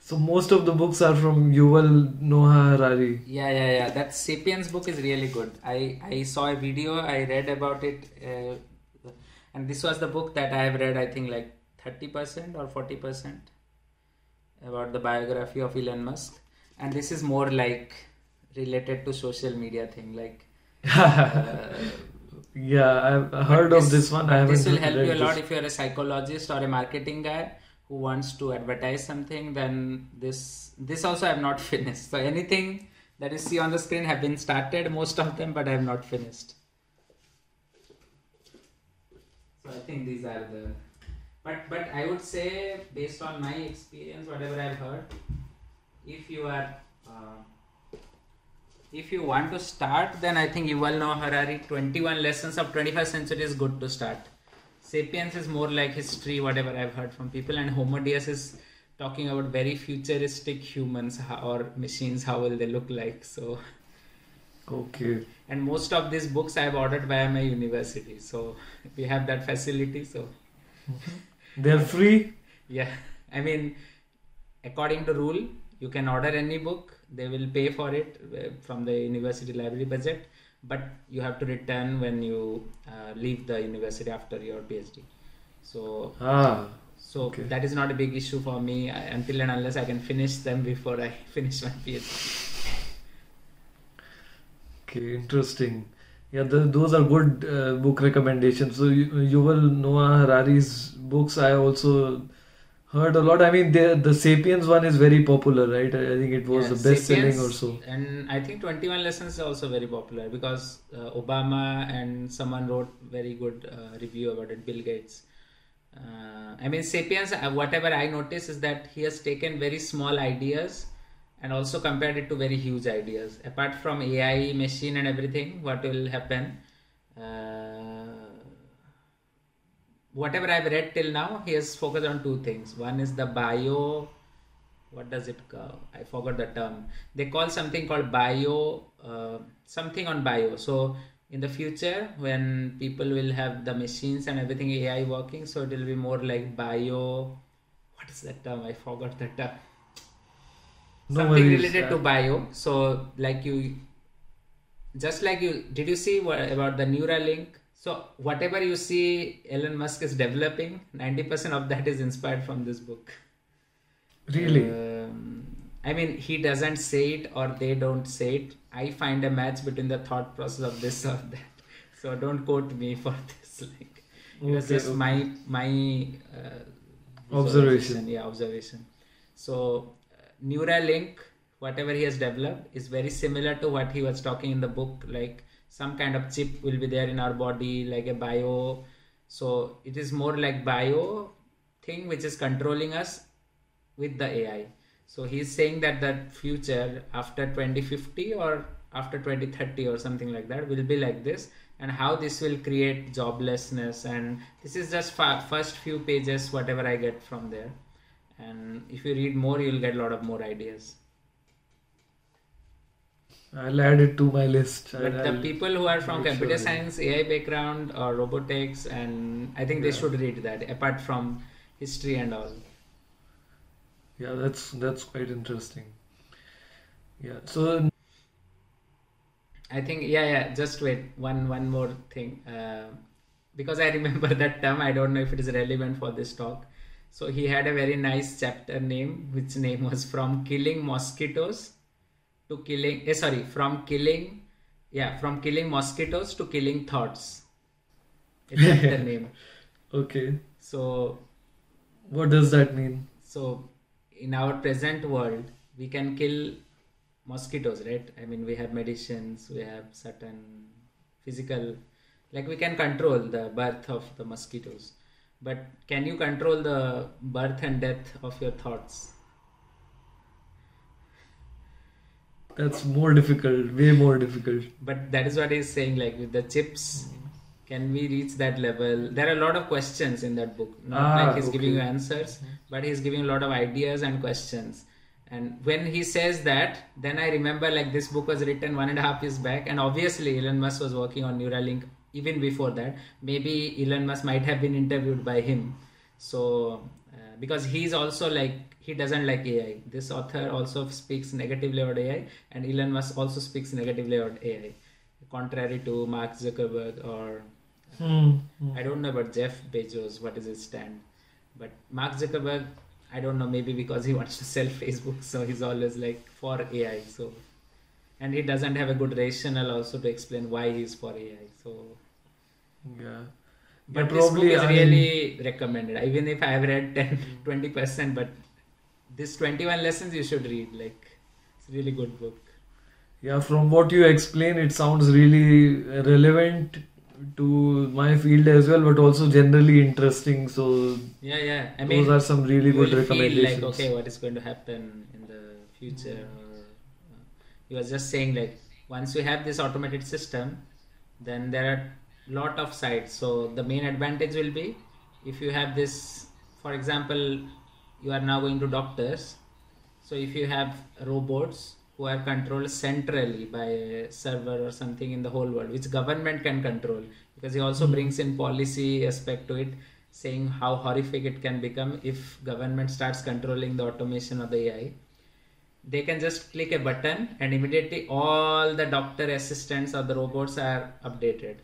So most of the books are from Yuval Noah Harari. Yeah, yeah, yeah. That Sapiens book is really good. I, I saw a video, I read about it. Uh, and this was the book that I have read, I think, like thirty percent or forty percent about the biography of Elon Musk. And this is more like related to social media thing. Like, uh, yeah, I've heard of this, this one. I haven't this will help you a lot this. If you're a psychologist or a marketing guy who wants to advertise something. Then this this also I have not finished. So anything that you see on the screen have been started, most of them, but I have not finished. So I think these are the, but but I would say, based on my experience, whatever I've heard, if you are uh, if you want to start, then I think Yuval Noah Harari twenty-one Lessons of twenty-first Century is good to start. Sapiens is more like history, whatever I've heard from people, and Homo Deus is talking about very futuristic humans or machines, how will they look like. So, okay. And most of these books I've ordered via my university, so we have that facility. So they're free. Yeah, I mean, according to rule, you can order any book They will pay for it from the university library budget, but you have to return when you uh, leave the university after your PhD. So, ah, so okay. that is not a big issue for me until and unless I can finish them before I finish my PhD. Okay, interesting. Yeah, the, those are good uh, book recommendations. So you, Yuval Noah Harari's books, I also heard a lot. I mean, the the Sapiens one is very popular, right? I think it was yeah, the best Sapiens, selling or so. And I think twenty-one lessons is also very popular because uh, Obama and someone wrote very good uh, review about it, Bill Gates. Uh, I mean, Sapiens, whatever I notice is that he has taken very small ideas and also compared it to very huge ideas. Apart from A I, machine and everything, what will happen? Uh, Whatever I've read till now, he has focused on two things. One is the bio, what does it call? I forgot the term. They call something called bio, uh, something on bio. So in the future, when people will have the machines and everything A I working, so it will be more like bio. What is that term? I forgot the term. No something worries, related uh, to bio. So like you, just like you, did you see what, about the Neuralink? So whatever you see Elon Musk is developing, ninety percent of that is inspired from this book. Really? Um, I mean, he doesn't say it or they don't say it. I find a match between the thought process of this or that. So don't quote me for this. Like, okay, it was just okay. my, my uh, observation. Yeah, observation. So uh, Neuralink, whatever he has developed is very similar to what he was talking in the book, like some kind of chip will be there in our body, like a bio. So it is more like bio thing, which is controlling us with the A I. So he's saying that the future after twenty fifty or after twenty thirty or something like that will be like this, and how this will create joblessness. And this is just first few pages, whatever I get from there. And if you read more, you'll get a lot of more ideas. I'll add it to my list. But I'll, the people who are from computer sure. science, A I background or robotics, and I think yeah. they should read that apart from history and all. Yeah, that's that's quite interesting. Yeah, so I think yeah yeah just wait one one more thing uh, because I remember that term. I don't know if it is relevant for this talk. So he had a very nice chapter name, which name was from killing mosquitoes. To killing, eh, sorry, from killing, yeah, from killing mosquitoes to killing thoughts. It's the name. Okay. So, what does that mean? So, in our present world, we can kill mosquitoes, right? I mean, we have medicines, we have certain physical, like we can control the birth of the mosquitoes. But can you control the birth and death of your thoughts? That's more difficult, way more difficult. But that is what he's saying, like with the chips, can we reach that level? There are a lot of questions in that book. Not ah, like he's okay. giving you answers, but he's giving a lot of ideas and questions. And when he says that, then I remember like this book was written one and a half years back. And obviously Elon Musk was working on Neuralink even before that. Maybe Elon Musk might have been interviewed by him. So, uh, because he's also like, he doesn't like A I. This author also speaks negatively about A I, and Elon Musk also speaks negatively about A I, contrary to Mark Zuckerberg or uh, hmm. Hmm. I don't know about Jeff Bezos, what is his stand, but Mark Zuckerberg, I don't know, maybe because he wants to sell Facebook, so he's always like for A I. So, and he doesn't have a good rationale also to explain why he's for A I. So yeah. But, but this book is I... really recommended, even if I've read ten, twenty percent, but this twenty-one lessons you should read, like it's a really good book. Yeah, from what you explain, it sounds really relevant to my field as well, but also generally interesting. So yeah, yeah. I mean, those are some really good recommendations. Feel like, okay, what is going to happen in the future? Yeah. You were just saying like, once you have this automated system, then there are lot of sites. So the main advantage will be if you have this, for example, you are now going to doctors. So if you have robots who are controlled centrally by a server or something in the whole world, which government can control, because he also mm-hmm. brings in policy aspect to it, saying how horrific it can become if government starts controlling the automation of the A I. they can just click a button and immediately all the doctor assistants or the robots are updated.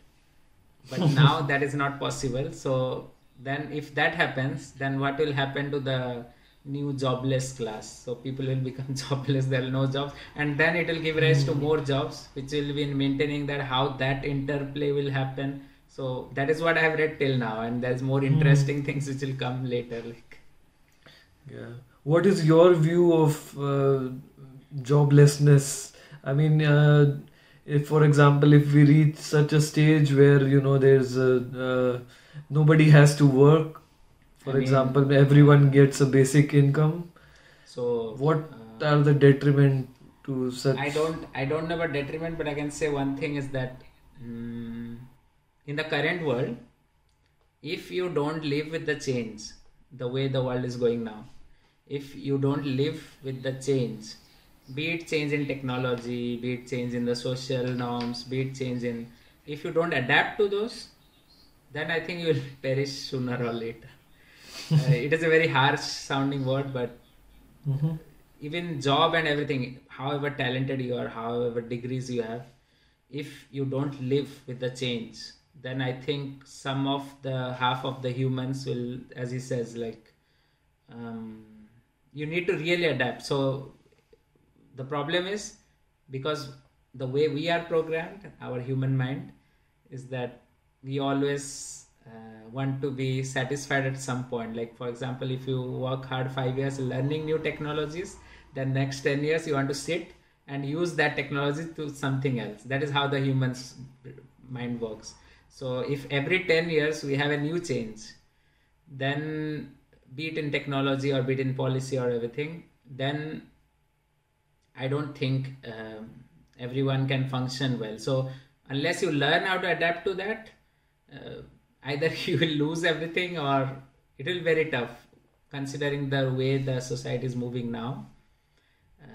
But now that is not possible. So then if that happens, then what will happen to the new jobless class? So people will become jobless, there will no jobs, and then it will give rise to more jobs, which will be maintaining that how that interplay will happen. So that is what I've read till now, and there's more interesting mm. things which will come later. Like, yeah. What is your view of uh, joblessness? I mean, uh, if, for example, if we reach such a stage where, you know, there's a, uh, nobody has to work, for I mean, example, everyone gets a basic income. So what uh, are the detriment to such? I don't, I don't know about detriment, but I can say one thing is that um, in the current world, if you don't live with the change, the way the world is going now, if you don't live with the change, be it change in technology, be it change in the social norms, be it change in, if you don't adapt to those, then I think you will perish sooner or later. Uh, it is a very harsh sounding word, but mm-hmm. even job and everything, however talented you are, however degrees you have, if you don't live with the change, then I think some of the half of the humans will, as he says, like, um, you need to really adapt. So the problem is, because the way we are programmed, our human mind, is that we always uh, want to be satisfied at some point. Like, for example, if you work hard five years learning new technologies, then next ten years you want to sit and use that technology to something else. That is how the human's mind works. So if every ten years we have a new change, then be it in technology or be it in policy or everything, then I don't think um, everyone can function well. So unless you learn how to adapt to that, uh, either you will lose everything or it will be very tough, considering the way the society is moving now. Uh,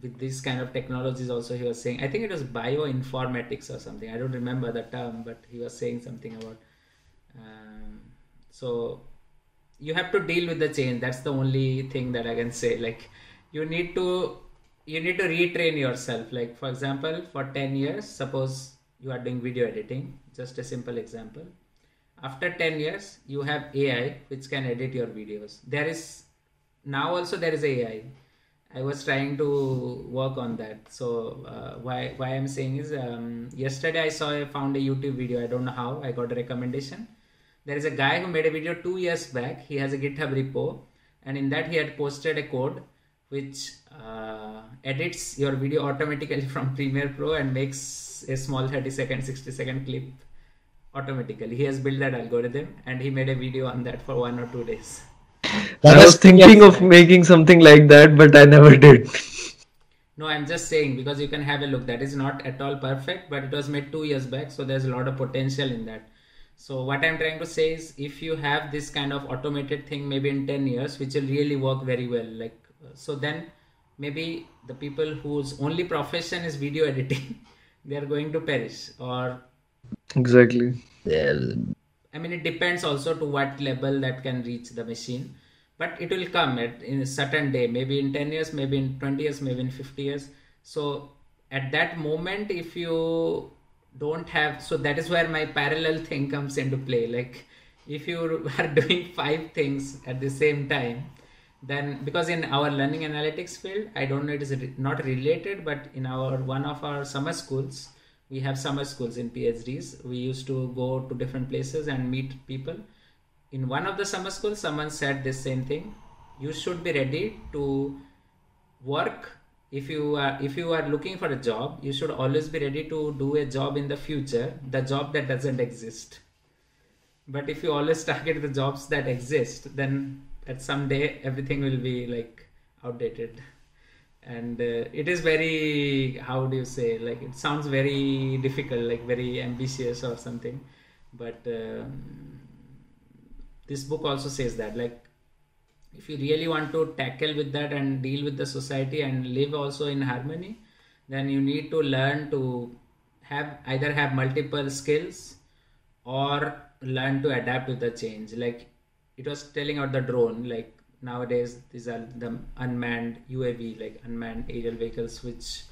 with this kind of technologies also, he was saying, I think it was bioinformatics or something. I don't remember the term, but he was saying something about, um, so you have to deal with the change. That's the only thing that I can say. Like, you need to, you need to retrain yourself. Like, for example, for ten years, suppose you are doing video editing, just a simple example. After ten years, you have A I, which can edit your videos. There is, now also there is A I. I was trying to work on that. So uh, why, why I'm saying is, um, yesterday I saw, I found a YouTube video. I don't know how, I got a recommendation. There is a guy who made a video two years back. He has a GitHub repo, and in that he had posted a code which uh, edits your video automatically from Premiere Pro and makes a small thirty second, sixty second clip automatically. He has built that algorithm and he made a video on that for one or two days. I was thinking of making something like that, but I never did. No, I'm just saying, because you can have a look. That is not at all perfect, but it was made two years back. So there's a lot of potential in that. So what I'm trying to say is, if you have this kind of automated thing, maybe in ten years, which will really work very well. Like, so then maybe the people whose only profession is video editing, they are going to perish. Or exactly. Yeah. I mean, it depends also to what level that can reach the machine, but it will come at in a certain day, maybe in ten years, maybe in twenty years, maybe in fifty years. So at that moment, if you don't have, so that is where my parallel thing comes into play. Like, if you are doing five things at the same time, then, because in our learning analytics field, I don't know, it is not related, but in our, one of our summer schools, we have summer schools in PhDs. We used to go to different places and meet people. In one of the summer schools, someone said this same thing. You should be ready to work. If you are, if you are looking for a job, you should always be ready to do a job in the future, the job that doesn't exist. But if you always target the jobs that exist, then at some day everything will be like outdated. And uh, it is very, how do you say, like, it sounds very difficult, like very ambitious or something. But uh, this book also says that, like, if you really want to tackle with that and deal with the society and live also in harmony, then you need to learn to have, either have multiple skills or learn to adapt with the change. Like, it was telling out the drone, like nowadays these are the unmanned U A V, like unmanned aerial vehicles, which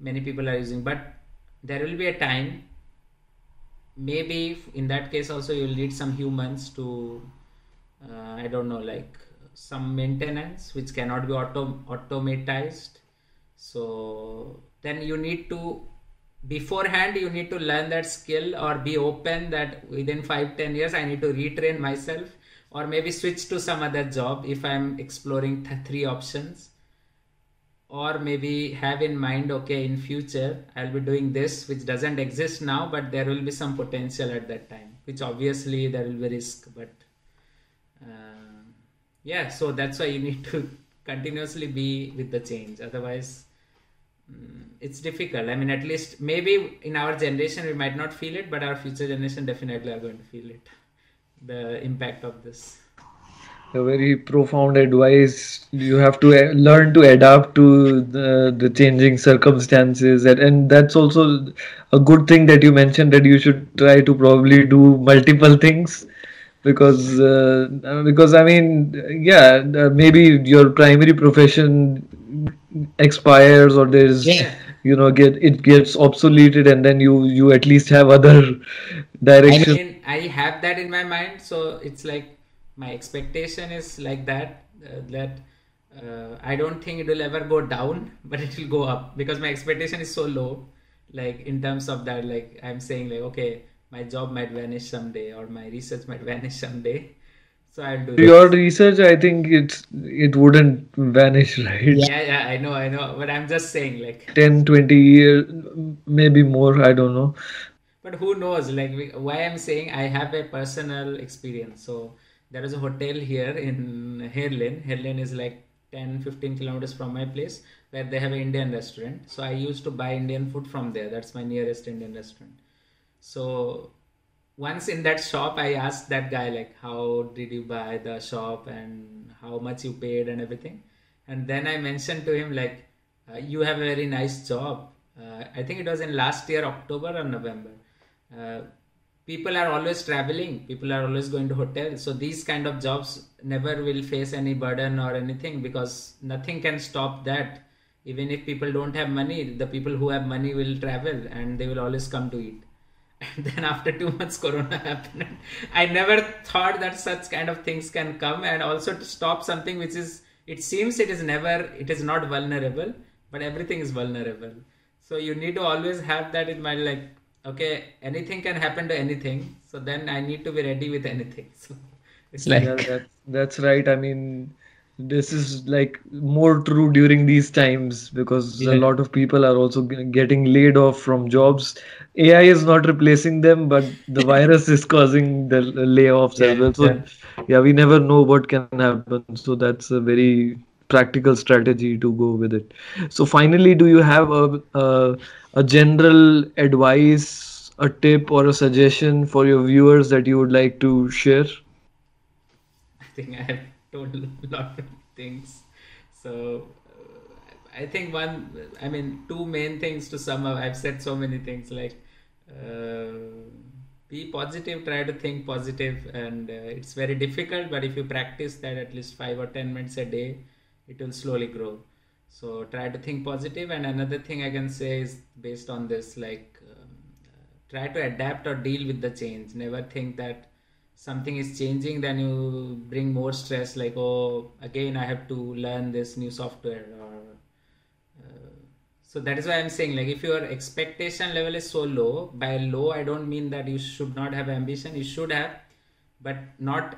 many people are using. But there will be a time, maybe in that case also you'll need some humans to, uh, I don't know, like some maintenance which cannot be auto automatized. So then you need to, beforehand you need to learn that skill or be open that within five to ten years I need to retrain myself, or maybe switch to some other job if I'm exploring th three options, or maybe have in mind, okay, in future I'll be doing this which doesn't exist now, but there will be some potential at that time, which obviously there will be risk, but uh, yeah, so that's why you need to continuously be with the change. Otherwise it's difficult. I mean, at least maybe in our generation we might not feel it, but our future generation definitely are going to feel it, the impact of this. A very profound advice. You have to learn to adapt to the, the changing circumstances, and, and that's also a good thing that you mentioned, that you should try to probably do multiple things, because uh, because I mean, yeah, maybe your primary profession expires, or there's, yeah, you know, get it gets obsoleted, and then you you at least have other directions. I mean, I have that in my mind, so it's like my expectation is like that, uh, that uh, I don't think it will ever go down, but it will go up, because my expectation is so low, like in terms of that, like I'm saying, like, okay, my job might vanish someday, or my research might vanish someday. So I'll do your this. research. I think it's it wouldn't vanish, right? Yeah, yeah, I know, I know. But I'm just saying, like ten, twenty years, maybe more. I don't know. But who knows? Like, why I'm saying, I have a personal experience. So there is a hotel here in Heerlen. Heerlen is like ten, fifteen kilometers from my place, where they have an Indian restaurant. So I used to buy Indian food from there. That's my nearest Indian restaurant. So once in that shop, I asked that guy, like, how did you buy the shop and how much you paid and everything. And then I mentioned to him, like, uh, you have a very nice job. Uh, I think it was in last year, October or November. Uh, people are always traveling. People are always going to hotels. So these kind of jobs never will face any burden or anything, because nothing can stop that. Even if people don't have money, the people who have money will travel and they will always come to eat. And then after two months, Corona happened. I never thought that such kind of things can come, and also to stop something which is, it seems it is never, it is not vulnerable, but everything is vulnerable. So you need to always have that in mind, like, okay, anything can happen to anything. So then I need to be ready with anything. So it's like, yeah, that's, that's right. I mean, this is like more true during these times, because yeah, a lot of people are also getting laid off from jobs. A I is not replacing them, but the virus is causing the layoffs, yeah, as well. So yeah, yeah, we never know what can happen. So that's a very practical strategy to go with it. So finally, do you have a, a, a general advice, a tip or a suggestion for your viewers that you would like to share? I think I have lot of things, so uh, I think one, I mean two main things to sum up. I've said so many things, like uh, be positive, try to think positive, and uh, it's very difficult, but if you practice that at least five or ten minutes a day, it will slowly grow. So try to think positive. And another thing I can say is based on this, like um, try to adapt or deal with the change. Never think that something is changing, then you bring more stress, like, oh, again I have to learn this new software, or uh, so that is why I'm saying, like, if your expectation level is so low, by low I don't mean that you should not have ambition, you should have, but not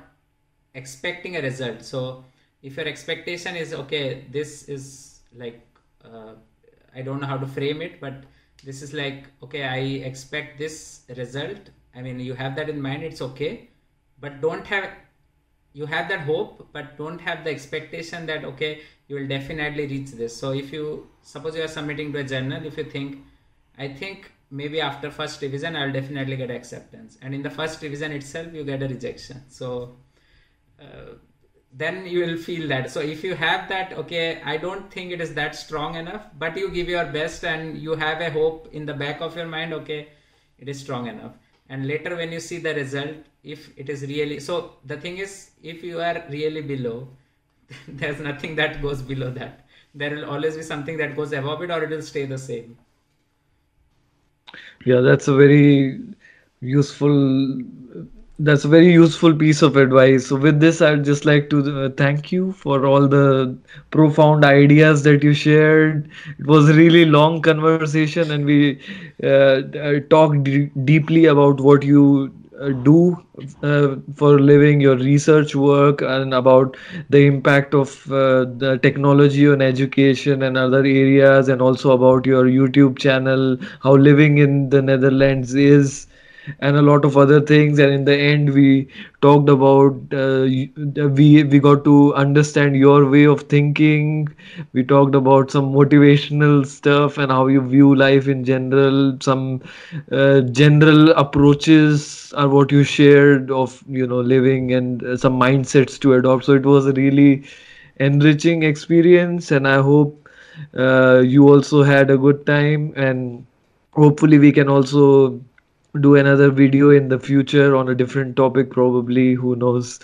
expecting a result. So if your expectation is, okay, this is like uh, I don't know how to frame it, but this is like, okay, I expect this result, I mean, you have that in mind, it's okay. But don't have, you have that hope, but don't have the expectation that, okay, you will definitely reach this. So if you, suppose you are submitting to a journal, if you think, I think maybe after first revision, I'll definitely get acceptance. And in the first revision itself, you get a rejection. So uh, then you will feel that. So if you have that, okay, I don't think it is that strong enough, but you give your best and you have a hope in the back of your mind, okay, it is strong enough. And later when you see the result, if it is really, so the thing is, if you are really below, There's nothing that goes below that. There will always be something that goes above it, or it will stay the same. Yeah, that's a very useful, that's a very useful piece of advice. So with this, I'd just like to uh, thank you for all the profound ideas that you shared. It was a really long conversation, and we uh, talked d deeply about what you uh, do uh, for a living, your research work, and about the impact of uh, the technology on education and other areas, and also about your YouTube channel, how living in the Netherlands is, and a lot of other things. And in the end, we talked about uh, we we got to understand your way of thinking. We talked about some motivational stuff and how you view life in general. Some uh, general approaches are what you shared of, you know, living, and uh, some mindsets to adopt. So it was a really enriching experience, and I hope uh, you also had a good time, and hopefully we can also do another video in the future on a different topic, probably, who knows.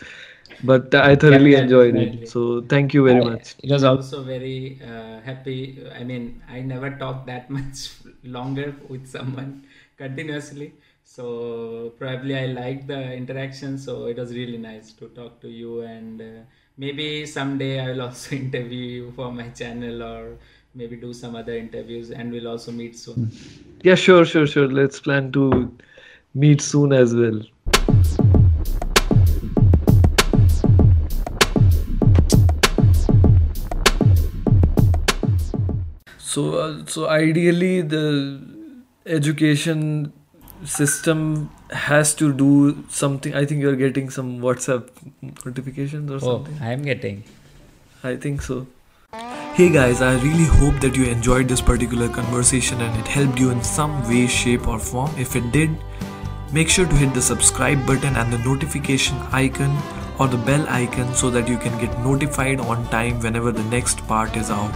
But I thoroughly yeah, enjoyed definitely. it. So thank you very I, much. It was also very uh, happy. I mean, I never talked that much longer with someone continuously. So probably I liked the interaction. So it was really nice to talk to you. And uh, maybe someday I will also interview you for my channel, or maybe do some other interviews, and we'll also meet soon. Yeah, sure, sure, sure. Let's plan to meet soon as well. So, uh, so ideally, the education system has to do something. I think you're getting some WhatsApp notifications or oh, something. I'm getting. I think so. Hey guys, I really hope that you enjoyed this particular conversation and it helped you in some way, shape or form. If it did, make sure to hit the subscribe button and the notification icon or the bell icon so that you can get notified on time whenever the next part is out.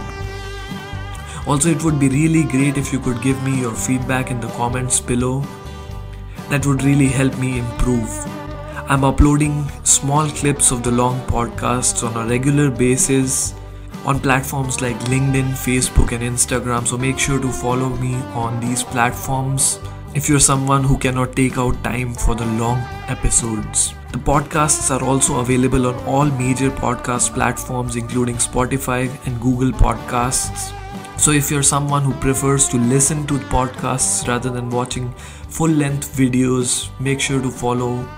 Also, it would be really great if you could give me your feedback in the comments below. That would really help me improve. I'm uploading small clips of the long podcasts on a regular basis on platforms like LinkedIn, Facebook and Instagram, so make sure to follow me on these platforms if you're someone who cannot take out time for the long episodes. The podcasts are also available on all major podcast platforms including Spotify and Google Podcasts. So if you're someone who prefers to listen to podcasts rather than watching full-length videos, make sure to follow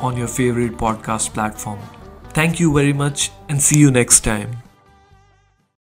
on your favorite podcast platform. Thank you very much and see you next time.